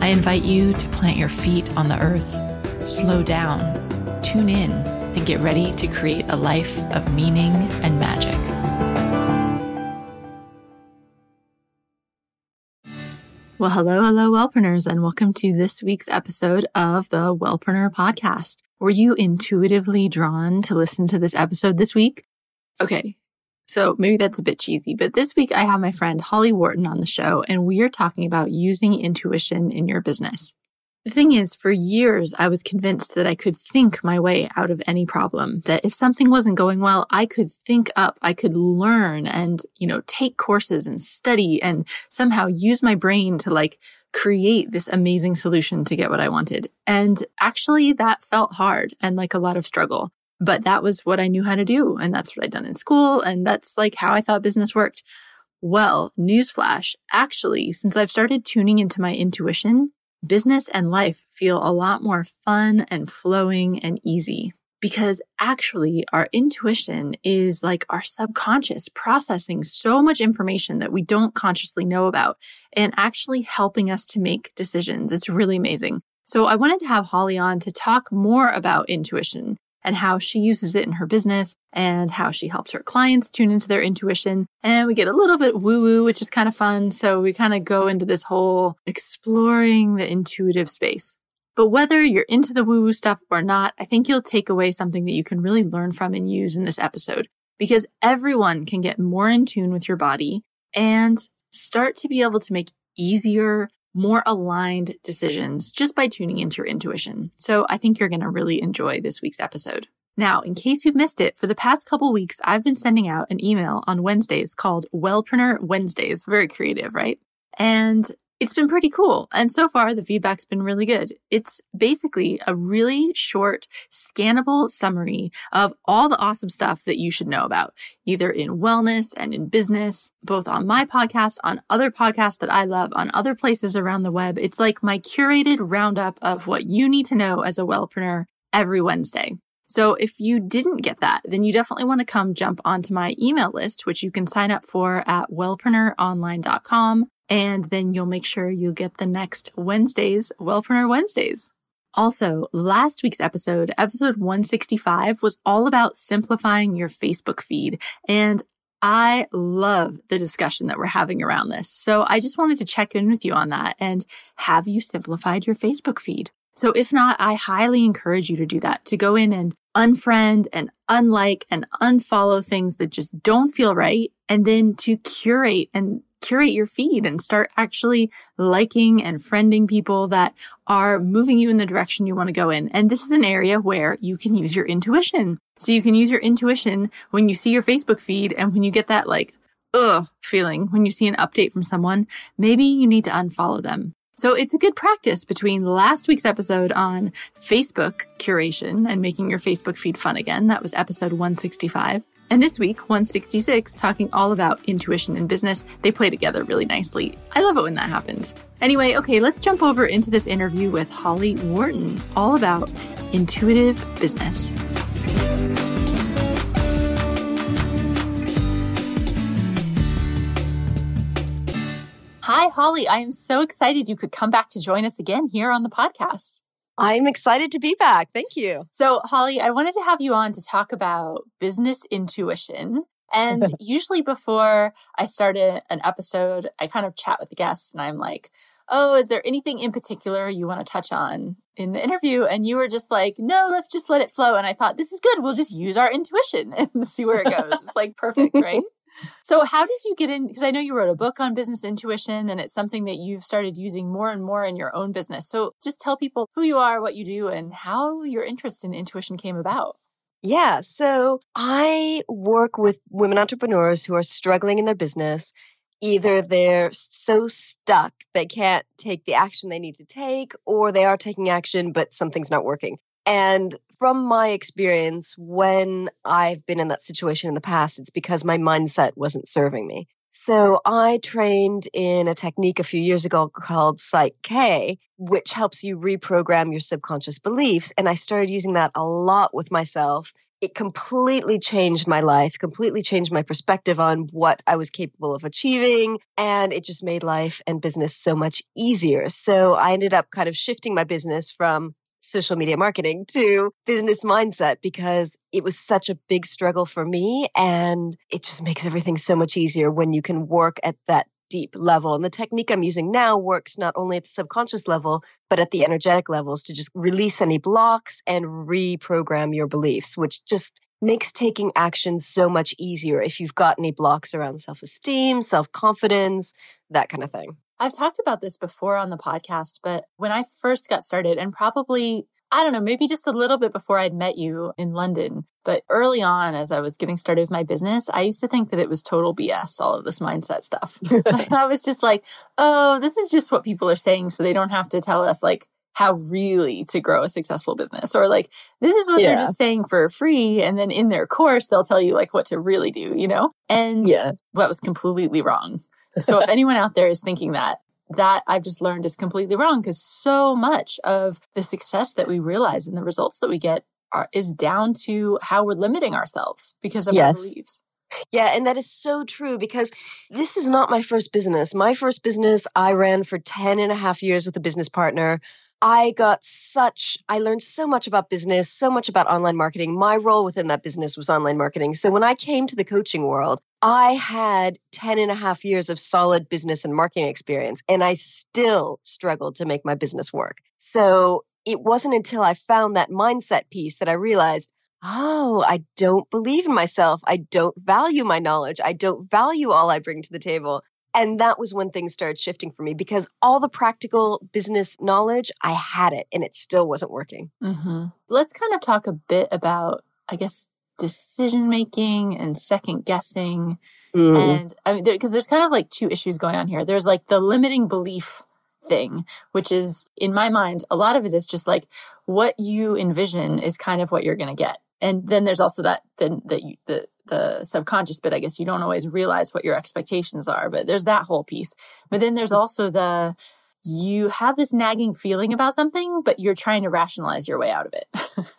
I invite you to plant your feet on the earth, slow down, tune in, and get ready to create a life of meaning and magic. Well, hello, Wellpreneurs, and welcome to this week's episode of the Wellpreneur Podcast. Were you intuitively drawn to listen to this episode this week? Okay. So maybe that's a bit cheesy, but this week I have my friend Holly Wharton on the show, and we are talking about using intuition in your business. The thing is, for years, I was convinced that I could think my way out of any problem, that if something wasn't going well, I could think up, I could learn and, take courses and study and somehow use my brain to create this amazing solution to get what I wanted. And actually that felt hard and a lot of struggle. But that was what I knew how to do, and that's what I'd done in school, and that's how I thought business worked. Well, newsflash, actually, since I've started tuning into my intuition, business and life feel a lot more fun and flowing and easy. Because actually, our intuition is like our subconscious processing so much information that we don't consciously know about and actually helping us to make decisions. It's really amazing. So I wanted to have Holly on to talk more about intuition and how she uses it in her business and how she helps her clients tune into their intuition. And we get a little bit woo-woo, which is kind of fun. So we kind of go into this whole exploring the intuitive space. But whether you're into the woo-woo stuff or not, I think you'll take away something that you can really learn from and use in this episode, because everyone can get more in tune with your body and start to be able to make easier, more aligned decisions just by tuning into your intuition. So I think you're going to really enjoy this week's episode. Now, in case you've missed it, for the past couple weeks, I've been sending out an email on Wednesdays called Wellpreneur Wednesdays. Very creative, right? And it's been pretty cool. And so far, the feedback's been really good. It's basically a really short, scannable summary of all the awesome stuff that you should know about, either in wellness and in business, both on my podcast, on other podcasts that I love, on other places around the web. It's like my curated roundup of what you need to know as a wellpreneur every Wednesday. So if you didn't get that, then you definitely want to come jump onto my email list, which you can sign up for at wellpreneuronline.com. And then you'll make sure you get the next Wednesday's Wellpreneur Wednesdays. Also, last week's episode 165, was all about simplifying your Facebook feed. And I love the discussion that we're having around this. So I just wanted to check in with you on that. And have you simplified your Facebook feed? So if not, I highly encourage you to do that, to go in and unfriend and unlike and unfollow things that just don't feel right, and then to curate your feed and start actually liking and friending people that are moving you in the direction you want to go in. And this is an area where you can use your intuition. So you can use your intuition when you see your Facebook feed and when you get that feeling when you see an update from someone, maybe you need to unfollow them. So it's a good practice between last week's episode on Facebook curation and making your Facebook feed fun again. That was episode 165. And this week, 166, talking all about intuition and business. They play together really nicely. I love it when that happens. Anyway, okay, let's jump over into this interview with Holly Wharton, all about intuitive business. Hi, Holly. I am so excited you could come back to join us again here on the podcast. I'm excited to be back. Thank you. So, Holly, I wanted to have you on to talk about business intuition. And usually before I start an episode, I kind of chat with the guests and I'm like, oh, is there anything in particular you want to touch on in the interview? And you were just like, no, let's just let it flow. And I thought, this is good. We'll just use our intuition and see where it goes. It's perfect, right? So how did you get in? Because I know you wrote a book on business intuition, and it's something that you've started using more and more in your own business. So just tell people who you are, what you do, and how your interest in intuition came about. Yeah. So I work with women entrepreneurs who are struggling in their business, either they're so stuck they can't take the action they need to take, or they are taking action, but something's not working. And from my experience, when I've been in that situation in the past, it's because my mindset wasn't serving me. So I trained in a technique a few years ago called Psych K, which helps you reprogram your subconscious beliefs. And I started using that a lot with myself. It completely changed my life, completely changed my perspective on what I was capable of achieving. And it just made life and business so much easier. So I ended up kind of shifting my business from social media marketing to business mindset because it was such a big struggle for me. And it just makes everything so much easier when you can work at that deep level. And the technique I'm using now works not only at the subconscious level, but at the energetic levels to just release any blocks and reprogram your beliefs, which just makes taking action so much easier if you've got any blocks around self-esteem, self-confidence, that kind of thing. I've talked about this before on the podcast, but when I first got started, and probably, I don't know, maybe just a little bit before I'd met you in London, but early on as I was getting started with my business, I used to think that it was total BS, all of this mindset stuff. I was just like, oh, this is just what people are saying so they don't have to tell us like how really to grow a successful business, or like, this is what they're just saying for free. And then in their course, they'll tell you like what to really do, you know? And that was completely wrong. So if anyone out there is thinking that I've just learned is completely wrong, because so much of the success that we realize and the results that we get is down to how we're limiting ourselves because of our beliefs. Yeah, and that is so true, because this is not my first business. My first business I ran for 10 and a half years with a business partner. I learned so much about business, so much about online marketing. My role within that business was online marketing. So when I came to the coaching world, I had 10 and a half years of solid business and marketing experience, and I still struggled to make my business work. So it wasn't until I found that mindset piece that I realized, oh, I don't believe in myself. I don't value my knowledge. I don't value all I bring to the table. And that was when things started shifting for me, because all the practical business knowledge, I had it and it still wasn't working. Mm-hmm. Let's kind of talk a bit about, I guess, decision-making and second-guessing. And I mean, because there's kind of like two issues going on here. There's like the limiting belief thing, which is, in my mind, a lot of it is just like what you envision is kind of what you're going to get. And then there's also the subconscious bit, I guess you don't always realize what your expectations are, but there's that whole piece. But then there's also you have this nagging feeling about something, but you're trying to rationalize your way out of it.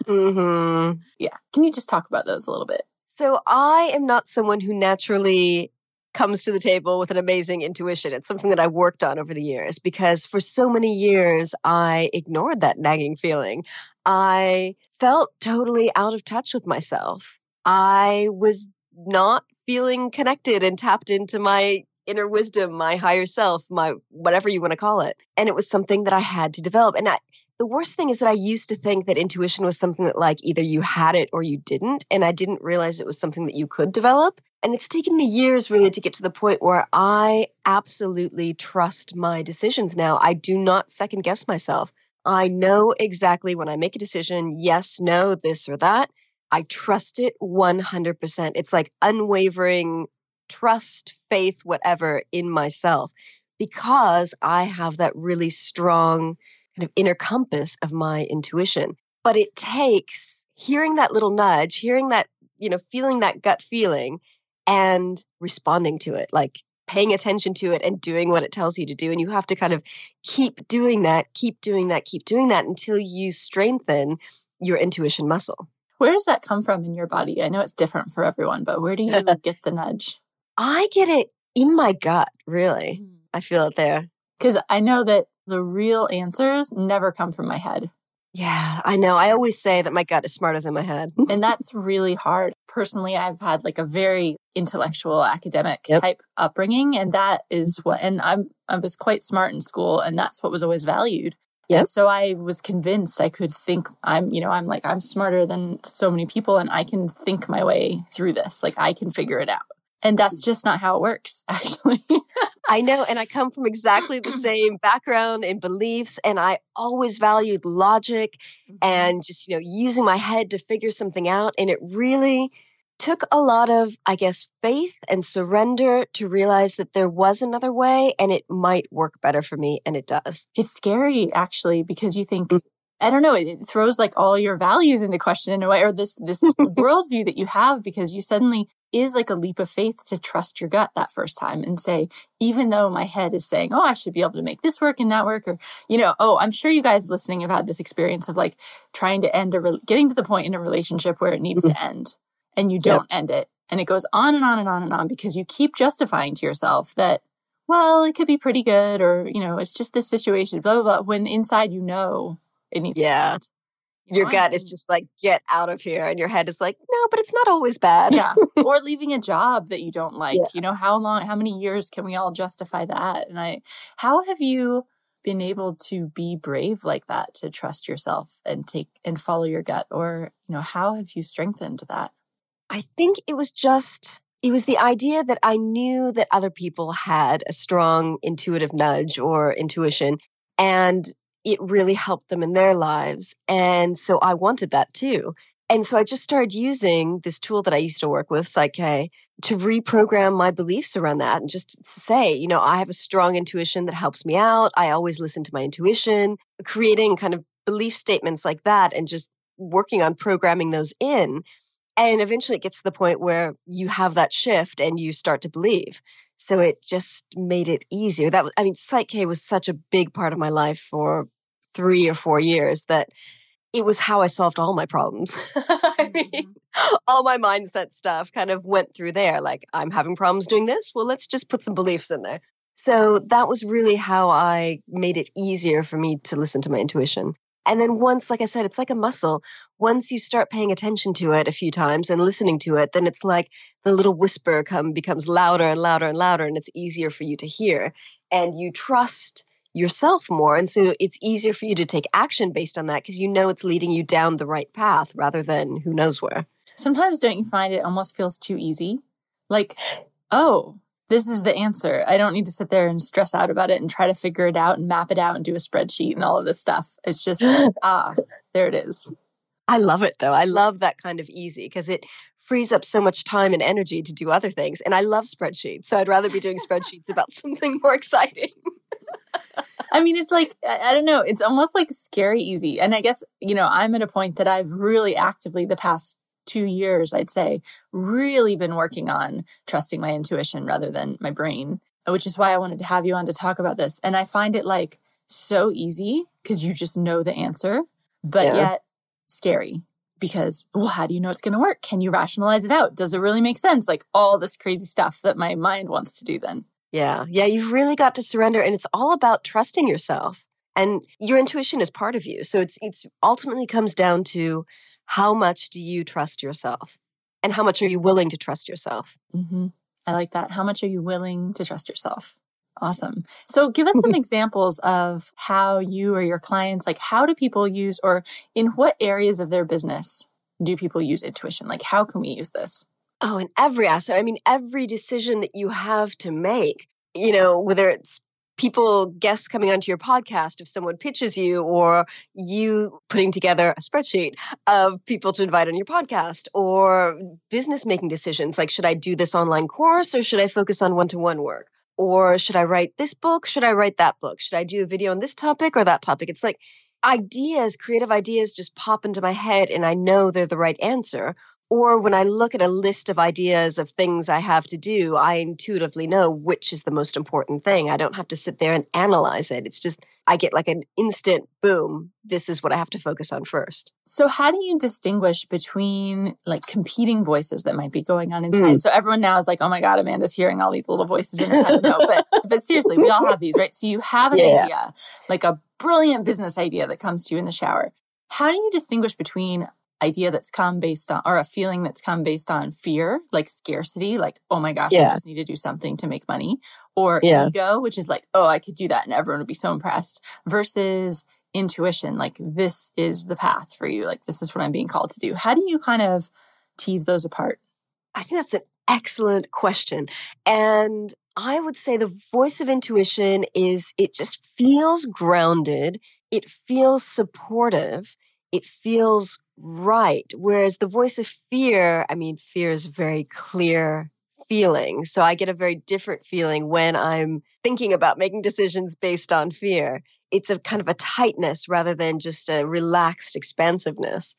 Mm-hmm. Yeah. Can you just talk about those a little bit? So I am not someone who naturally comes to the table with an amazing intuition. It's something that I worked on over the years, because for so many years, I ignored that nagging feeling. I felt totally out of touch with myself. I was not feeling connected and tapped into my inner wisdom, my higher self, my whatever you want to call it. And it was something that I had to develop. And the worst thing is that I used to think that intuition was something that like either you had it or you didn't. And I didn't realize it was something that you could develop. And it's taken me years really to get to the point where I absolutely trust my decisions now. I do not second guess myself. I know exactly when I make a decision, yes, no, this or that. I trust it 100%. It's like unwavering trust, faith, whatever in myself, because I have that really strong kind of inner compass of my intuition. But it takes hearing that little nudge, hearing that, you know, feeling that gut feeling and responding to it, like paying attention to it and doing what it tells you to do. And you have to kind of keep doing that until you strengthen your intuition muscle. Where does that come from in your body? I know it's different for everyone, but where do you get the nudge? I get it in my gut, really. I feel it there. Because I know that the real answers never come from my head. Yeah, I know. I always say that my gut is smarter than my head. And that's really hard. Personally, I've had like a very intellectual academic type upbringing. And that is what, and I was quite smart in school, and that's what was always valued. Yep. And so I was convinced I could think, I'm smarter than so many people and I can think my way through this. Like I can figure it out. And that's just not how it works, actually. I know. And I come from exactly the same background and beliefs. And I always valued logic and just, you know, using my head to figure something out. And it really took a lot of, I guess, faith and surrender to realize that there was another way and it might work better for me. And it does. It's scary, actually, because you think, I don't know, it throws like all your values into question in a way, or this worldview that you have, because you suddenly is like a leap of faith to trust your gut that first time and say, even though my head is saying, oh, I should be able to make this work and that work, or, you know, oh, I'm sure you guys listening have had this experience of like trying to end getting to the point in a relationship where it needs to end. And you don't end it. And it goes on and on and on and on because you keep justifying to yourself that, well, it could be pretty good or, you know, it's just this situation, blah, blah, blah. When inside, you know, it needs to end. Your gut is just like, get out of here. And your head is like, no, but it's not always bad. Yeah. Or leaving a job that you don't like. Yeah. You know, how many years can we all justify that? And how have you been able to be brave like that, to trust yourself and take and follow your gut? Or, you know, how have you strengthened that? I think it was the idea that I knew that other people had a strong intuitive nudge or intuition, and it really helped them in their lives. And so I wanted that too. And so I just started using this tool that I used to work with, Psych K, to reprogram my beliefs around that and just say, you know, I have a strong intuition that helps me out. I always listen to my intuition, creating kind of belief statements like that and just working on programming those in. And eventually it gets to the point where you have that shift and you start to believe. So it just made it easier. Psych K was such a big part of my life for 3 or 4 years that it was how I solved all my problems. All my mindset stuff kind of went through there. Like, I'm having problems doing this. Well, let's just put some beliefs in there. So that was really how I made it easier for me to listen to my intuition. And then once, like I said, it's like a muscle. Once you start paying attention to it a few times and listening to it, then it's like the little whisper becomes louder and louder and louder, and it's easier for you to hear. And you trust yourself more. And so it's easier for you to take action based on that because you know it's leading you down the right path rather than who knows where. Sometimes don't you find it almost feels too easy? Like, oh, this is the answer. I don't need to sit there and stress out about it and try to figure it out and map it out and do a spreadsheet and all of this stuff. It's just, there it is. I love it though. I love that kind of easy because it frees up so much time and energy to do other things. And I love spreadsheets. So I'd rather be doing spreadsheets about something more exciting. I mean, it's like, I don't know. It's almost like scary easy. And I guess, you know, I'm at a point that I've really actively the past 2 years, I'd say, really been working on trusting my intuition rather than my brain, which is why I wanted to have you on to talk about this. And I find it like so easy because you just know the answer, but yet scary because, well, how do you know it's going to work? Can you rationalize it out? Does it really make sense? Like all this crazy stuff that my mind wants to do then. Yeah. Yeah. You've really got to surrender. And it's all about trusting yourself, and your intuition is part of you. So it's ultimately comes down to, how much do you trust yourself? And how much are you willing to trust yourself? Mm-hmm. I like that. How much are you willing to trust yourself? Awesome. So give us some examples of how you or your clients, like how do people use, or in what areas of their business do people use intuition? Like how can we use this? Oh, in every aspect. I mean, every decision that you have to make, you know, whether it's guests coming onto your podcast, if someone pitches you, or you putting together a spreadsheet of people to invite on your podcast, or business making decisions like, should I do this online course or should I focus on one-to-one work? Or should I write this book? Should I write that book? Should I do a video on this topic or that topic? It's like creative ideas just pop into my head and I know they're the right answer. Or when I look at a list of ideas of things I have to do, I intuitively know which is the most important thing. I don't have to sit there and analyze it. It's just, I get like an instant boom. This is what I have to focus on first. So how do you distinguish between like competing voices that might be going on inside? So everyone now is like, oh my God, Amanda's hearing all these little voices in her head. No, but seriously, we all have these, right? So you have an idea, like a brilliant business idea that comes to you in the shower. How do you distinguish between idea that's come based on, or a feeling that's come based on fear, like scarcity, like, oh my gosh, I just need to do something to make money, or ego, which is like, oh, I could do that and everyone would be so impressed, versus intuition, like this is the path for you, like this is what I'm being called to do. How do you kind of tease those apart? I think that's an excellent question. And I would say the voice of intuition is, it just feels grounded, it feels supportive, it feels right. Whereas the voice of fear, I mean, fear is a very clear feeling. So I get a very different feeling when I'm thinking about making decisions based on fear. It's a kind of a tightness rather than just a relaxed expansiveness.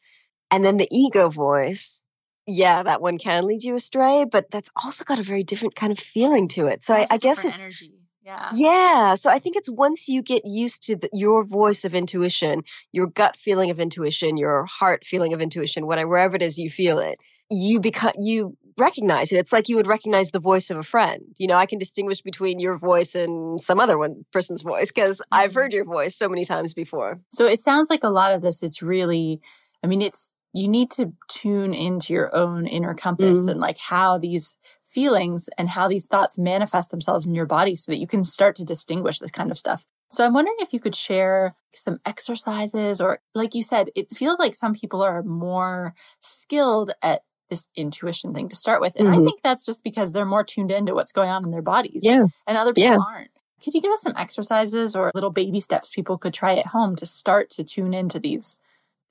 And then the ego voice, yeah, that one can lead you astray, but that's also got a very different kind of feeling to it. So I guess it's energy. Yeah. So I think it's once you get used to your voice of intuition, your gut feeling of intuition, your heart feeling of intuition, whatever, wherever it is you feel it, you recognize it. It's like you would recognize the voice of a friend. You know, I can distinguish between your voice and some other person's voice because I've heard your voice so many times before. So it sounds like a lot of this is really, I mean, you need to tune into your own inner compass and like how these feelings and how these thoughts manifest themselves in your body so that you can start to distinguish this kind of stuff. So I'm wondering if you could share some exercises or, like you said, it feels like some people are more skilled at this intuition thing to start with. And I think that's just because they're more tuned into what's going on in their bodies and other people aren't. Could you give us some exercises or little baby steps people could try at home to start to tune into these?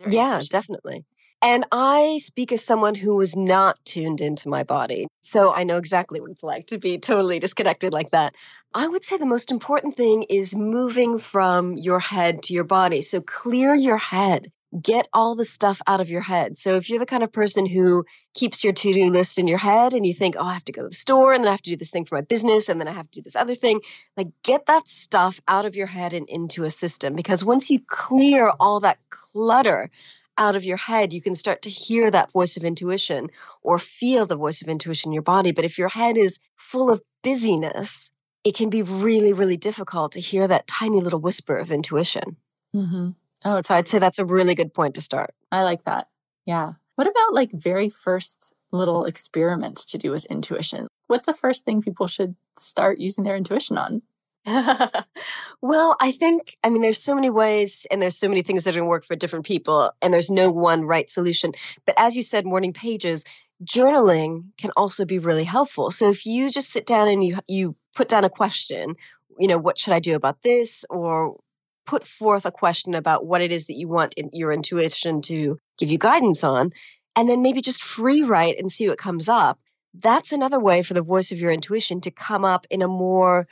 Yeah, definitely. And I speak as someone who was not tuned into my body. So I know exactly what it's like to be totally disconnected like that. I would say the most important thing is moving from your head to your body. So clear your head. Get all the stuff out of your head. So if you're the kind of person who keeps your to-do list in your head and you think, oh, I have to go to the store and then I have to do this thing for my business and then I have to do this other thing, like get that stuff out of your head and into a system. Because once you clear all that clutter out of your head, you can start to hear that voice of intuition or feel the voice of intuition in your body. But if your head is full of busyness, it can be really, really difficult to hear that tiny little whisper of intuition. Mm-hmm. Oh, so I'd say that's a really good point to start. I like that. Yeah. What about like very first little experiments to do with intuition? What's the first thing people should start using their intuition on? Well, I mean, there's so many ways and there's so many things that are going to work for different people and there's no one right solution. But as you said, morning pages, journaling can also be really helpful. So if you just sit down and you put down a question, you know, what should I do about this? Or put forth a question about what it is that you want in your intuition to give you guidance on, and then maybe just free write and see what comes up. That's another way for the voice of your intuition to come up in a more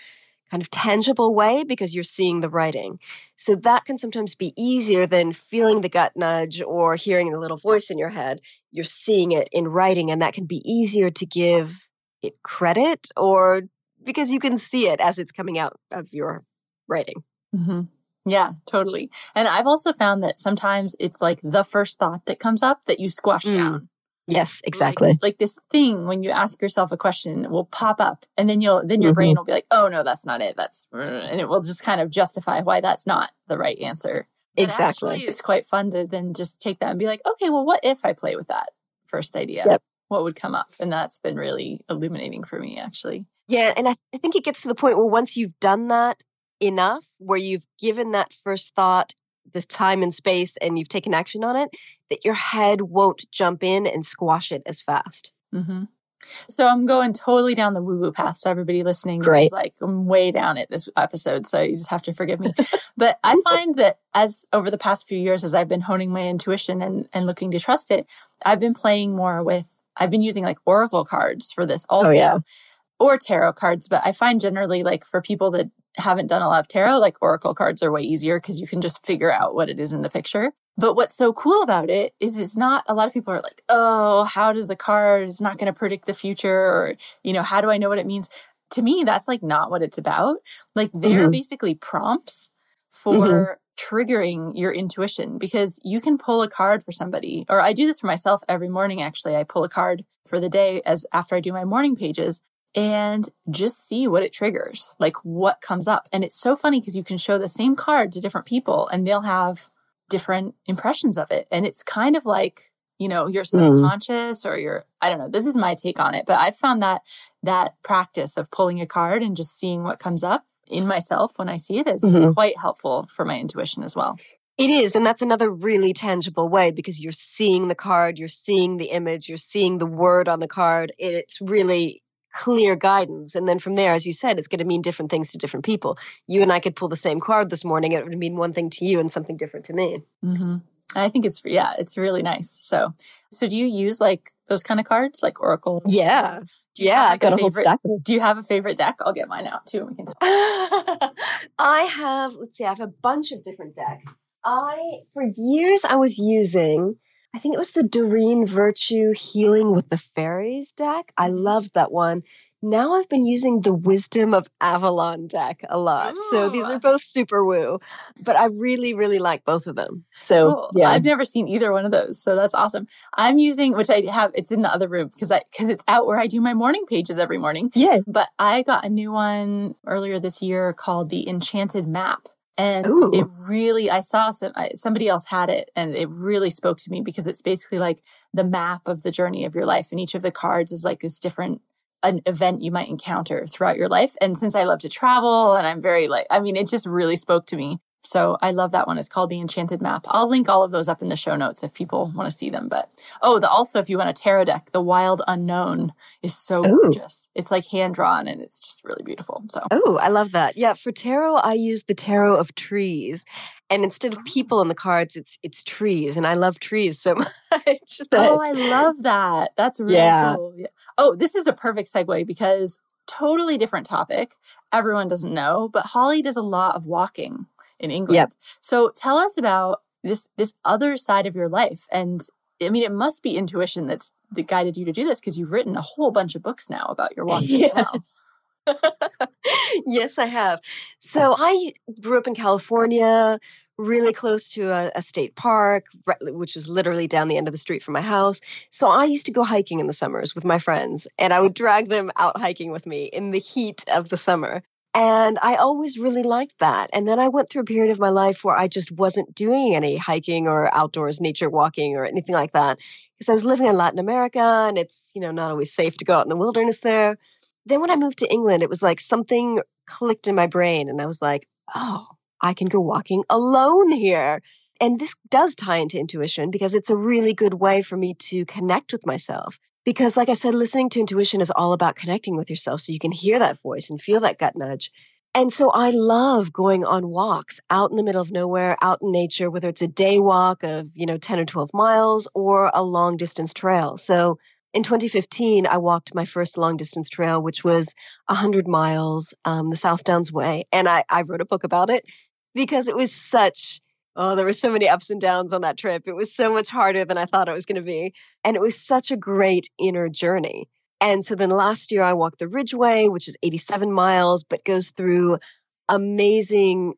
kind of tangible way because you're seeing the writing. So that can sometimes be easier than feeling the gut nudge or hearing the little voice in your head. You're seeing it in writing, and that can be easier to give it credit or because you can see it as it's coming out of your writing. Mm-hmm. Yeah, totally. And I've also found that sometimes it's like the first thought that comes up that you squash down. Yes, exactly. Like this thing when you ask yourself a question will pop up and then your brain will be like, oh no, that's not it. And it will just kind of justify why that's not the right answer. But exactly. Actually, it's quite fun to then just take that and be like, okay, well, what if I play with that first idea? Yep. What would come up? And that's been really illuminating for me, actually. Yeah. And I think it gets to the point where once you've done that enough where you've given that first thought the time and space and you've taken action on it, that your head won't jump in and squash it as fast. Mm-hmm. So I'm going totally down the woo-woo path. So everybody listening is like, I'm way down at this episode. So you just have to forgive me. But I find that as over the past few years, as I've been honing my intuition and looking to trust it, I've been using like oracle cards for this also or tarot cards. But I find generally like for people that haven't done a lot of tarot, like oracle cards are way easier because you can just figure out what it is in the picture. But what's so cool about it is it's not, a lot of people are like, oh, how does a card, it's not going to predict the future or, you know, how do I know what it means? To me, that's like not what it's about. Like they're basically prompts for triggering your intuition because you can pull a card for somebody, or I do this for myself every morning. Actually, I pull a card for the day after I do my morning pages. And just see what it triggers, like what comes up. And it's so funny because you can show the same card to different people and they'll have different impressions of it. And it's kind of like, you know, your subconscious or your, I don't know, this is my take on it. But I found that practice of pulling a card and just seeing what comes up in myself when I see it is quite helpful for my intuition as well. It is. And that's another really tangible way because you're seeing the card, you're seeing the image, you're seeing the word on the card. It's really clear guidance. And then from there, as you said, it's going to mean different things to different people. You and I could pull the same card this morning. It would mean one thing to you and something different to me. Mm-hmm. I think it's, yeah, it's really nice. So do you use like those kind of cards, like Oracle? Yeah. Yeah, I've got a whole stack of them. Do you have a favorite deck? I'll get mine out too and we can talk. I have a bunch of different decks. For years I was using, I think it was the Doreen Virtue Healing with the Fairies deck. I loved that one. Now I've been using the Wisdom of Avalon deck a lot. Oh. So these are both super woo, but I really, really like both of them. So yeah, I've never seen either one of those. So that's awesome. I'm using, which I have, it's in the other room because it's out where I do my morning pages every morning. Yeah. But I got a new one earlier this year called the Enchanted Map. And ooh. It really, I saw somebody else had it and it really spoke to me because it's basically like the map of the journey of your life. And each of the cards is like this different an event you might encounter throughout your life. And since I love to travel and I'm very like, I mean, it just really spoke to me. So I love that one. It's called the Enchanted Map. I'll link all of those up in the show notes if people want to see them. But also if you want a tarot deck, The Wild Unknown is so gorgeous. It's like hand drawn and it's just really beautiful. So I love that. Yeah, for tarot I use the Tarot of Trees. And instead of people on the cards, it's trees. And I love trees so much. I love that. That's really cool. Yeah. Oh, this is a perfect segue because totally different topic. Everyone doesn't know, but Holly does a lot of walking in England. Yep. So tell us about this other side of your life. And I mean, it must be intuition that guided you to do this because you've written a whole bunch of books now about your walking as well. Yes, I have. So I grew up in California, really close to a state park, which was literally down the end of the street from my house. So I used to go hiking in the summers with my friends, and I would drag them out hiking with me in the heat of the summer. And I always really liked that. And then I went through a period of my life where I just wasn't doing any hiking or outdoors nature walking or anything like that because I was living in Latin America and it's, not always safe to go out in the wilderness there. Then when I moved to England, it was like something clicked in my brain and I was like, oh, I can go walking alone here. And this does tie into intuition because it's a really good way for me to connect with myself. Because like I said, listening to intuition is all about connecting with yourself so you can hear that voice and feel that gut nudge. And so I love going on walks out in the middle of nowhere, out in nature, whether it's a day walk of, 10 or 12 miles or a long distance trail. So in 2015, I walked my first long-distance trail, which was 100 miles, the South Downs Way. And I wrote a book about it because it was there were so many ups and downs on that trip. It was so much harder than I thought it was going to be. And it was such a great inner journey. And so then last year, I walked the Ridgeway, which is 87 miles, but goes through amazing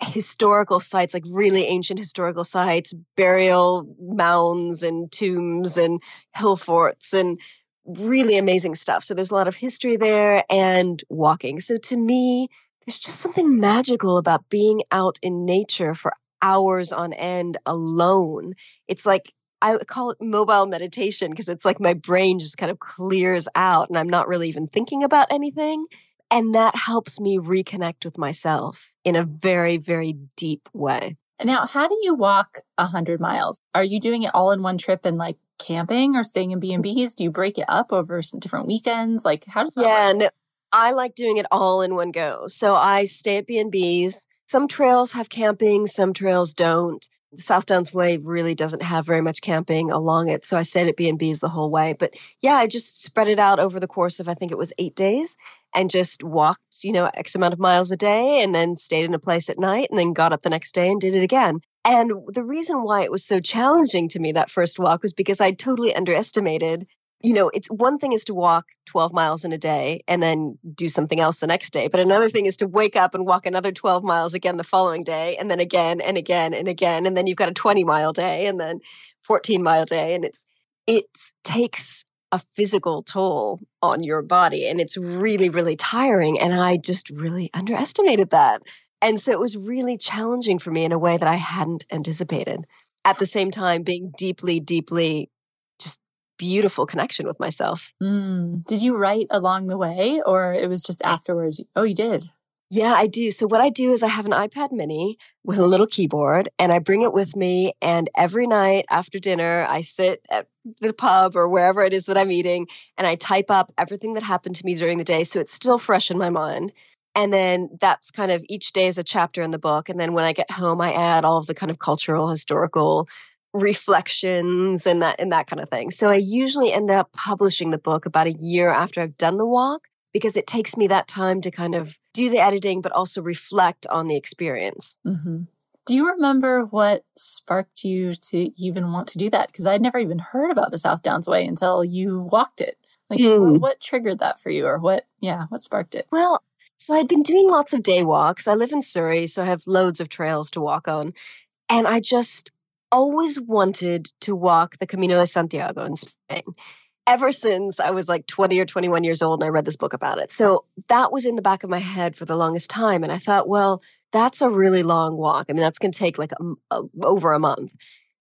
historical sites, like really ancient historical sites, burial mounds and tombs and hill forts and really amazing stuff. So there's a lot of history there and walking. So to me, there's just something magical about being out in nature for hours on end alone. It's like, I call it mobile meditation because it's like my brain just kind of clears out and I'm not really even thinking about anything. And that helps me reconnect with myself in a very, very deep way. Now, how do you walk 100 miles? Are you doing it all in one trip and like camping or staying in B&Bs? Do you break it up over some different weekends? Like how does that work? Yeah, no, I like doing it all in one go. So I stay at B&Bs. Some trails have camping, some trails don't. The South Downs Way really doesn't have very much camping along it. So I stayed at B&Bs the whole way. But yeah, I just spread it out over the course of, I think it was 8 days. And just walked, X amount of miles a day and then stayed in a place at night and then got up the next day and did it again. And the reason why it was so challenging to me, that first walk, was because I totally underestimated, it's one thing is to walk 12 miles in a day and then do something else the next day. But another thing is to wake up and walk another 12 miles again the following day and then again and again and again. And then you've got a 20-mile day and then 14-mile day. And it takes a physical toll on your body. And it's really, really tiring. And I just really underestimated that. And so it was really challenging for me in a way that I hadn't anticipated. At the same time, being deeply, deeply just beautiful connection with myself. Did you write along the way or it was just afterwards? Oh, you did? Yeah, I do. So what I do is I have an iPad mini with a little keyboard and I bring it with me. And every night after dinner, I sit at the pub or wherever it is that I'm eating and I type up everything that happened to me during the day. So it's still fresh in my mind. And then that's kind of each day is a chapter in the book. And then when I get home, I add all of the kind of cultural, historical reflections and that kind of thing. So I usually end up publishing the book about a year after I've done the walk, because it takes me that time to kind of do the editing, but also reflect on the experience. Mm-hmm. Do you remember what sparked you to even want to do that? Because I'd never even heard about the South Downs Way until you walked it. Like, what triggered that for you, or what sparked it? Well, so I'd been doing lots of day walks. I live in Surrey, so I have loads of trails to walk on. And I just always wanted to walk the Camino de Santiago in Spain, ever since I was like 20 or 21 years old and I read this book about it. So that was in the back of my head for the longest time. And I thought, well, that's a really long walk. I mean, that's going to take like over a month.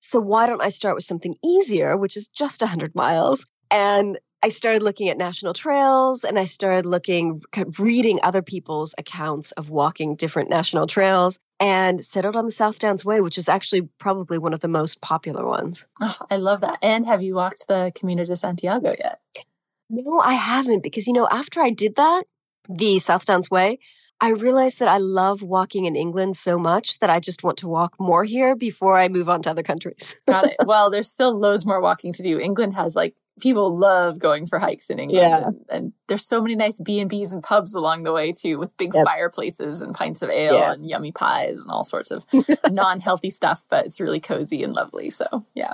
So why don't I start with something easier, which is just 100 miles? And I started looking at national trails, and I started reading other people's accounts of walking different national trails, and settled on the South Downs Way, which is actually probably one of the most popular ones. Oh, I love that. And have you walked the Camino de Santiago yet? No, I haven't, because, after I did that, the South Downs Way, I realized that I love walking in England so much that I just want to walk more here before I move on to other countries. Got it. Well, there's still loads more walking to do. England has people love going for hikes in England. Yeah. And there's so many nice B&Bs and pubs along the way too, with big fireplaces and pints of ale and yummy pies and all sorts of non-healthy stuff, but it's really cozy and lovely. So yeah.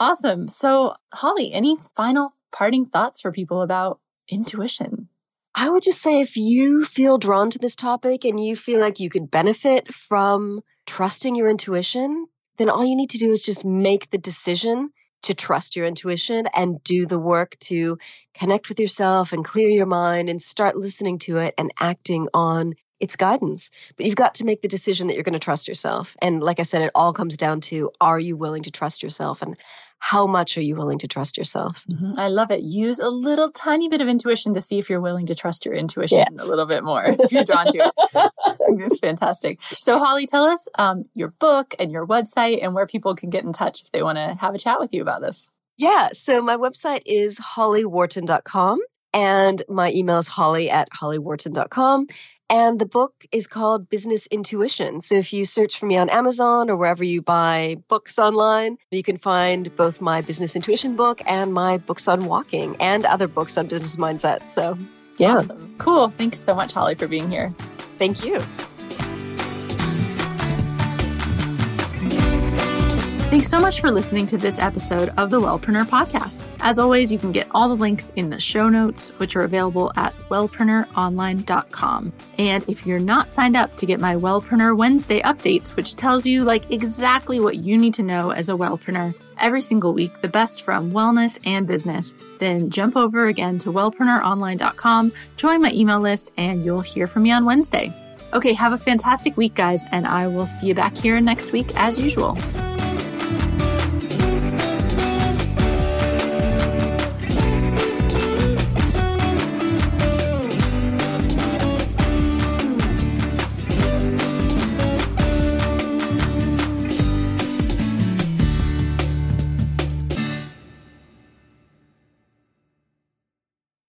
Awesome. So Holly, any final parting thoughts for people about intuition? I would just say, if you feel drawn to this topic and you feel like you could benefit from trusting your intuition, then all you need to do is just make the decision to trust your intuition and do the work to connect with yourself and clear your mind and start listening to it and acting on its guidance. But you've got to make the decision that you're going to trust yourself. And like I said, it all comes down to, are you willing to trust yourself, and how much are you willing to trust yourself? Mm-hmm. I love it. Use a little tiny bit of intuition to see if you're willing to trust your intuition a little bit more, if you're drawn to it. It's fantastic. So Holly, tell us your book and your website and where people can get in touch if they want to have a chat with you about this. Yeah. So my website is hollywharton.com, and my email is holly@hollywharton.com. And the book is called Business Intuition. So if you search for me on Amazon or wherever you buy books online, you can find both my Business Intuition book and my books on walking and other books on business mindset. So, yeah. Awesome. Cool. Thanks so much, Holly, for being here. Thank you. Thanks so much for listening to this episode of the Wellpreneur Podcast. As always, you can get all the links in the show notes, which are available at wellpreneuronline.com. And if you're not signed up to get my Wellpreneur Wednesday updates, which tells you exactly what you need to know as a wellpreneur every single week, the best from wellness and business, then jump over again to wellpreneuronline.com, join my email list, and you'll hear from me on Wednesday. Okay, have a fantastic week, guys, and I will see you back here next week as usual.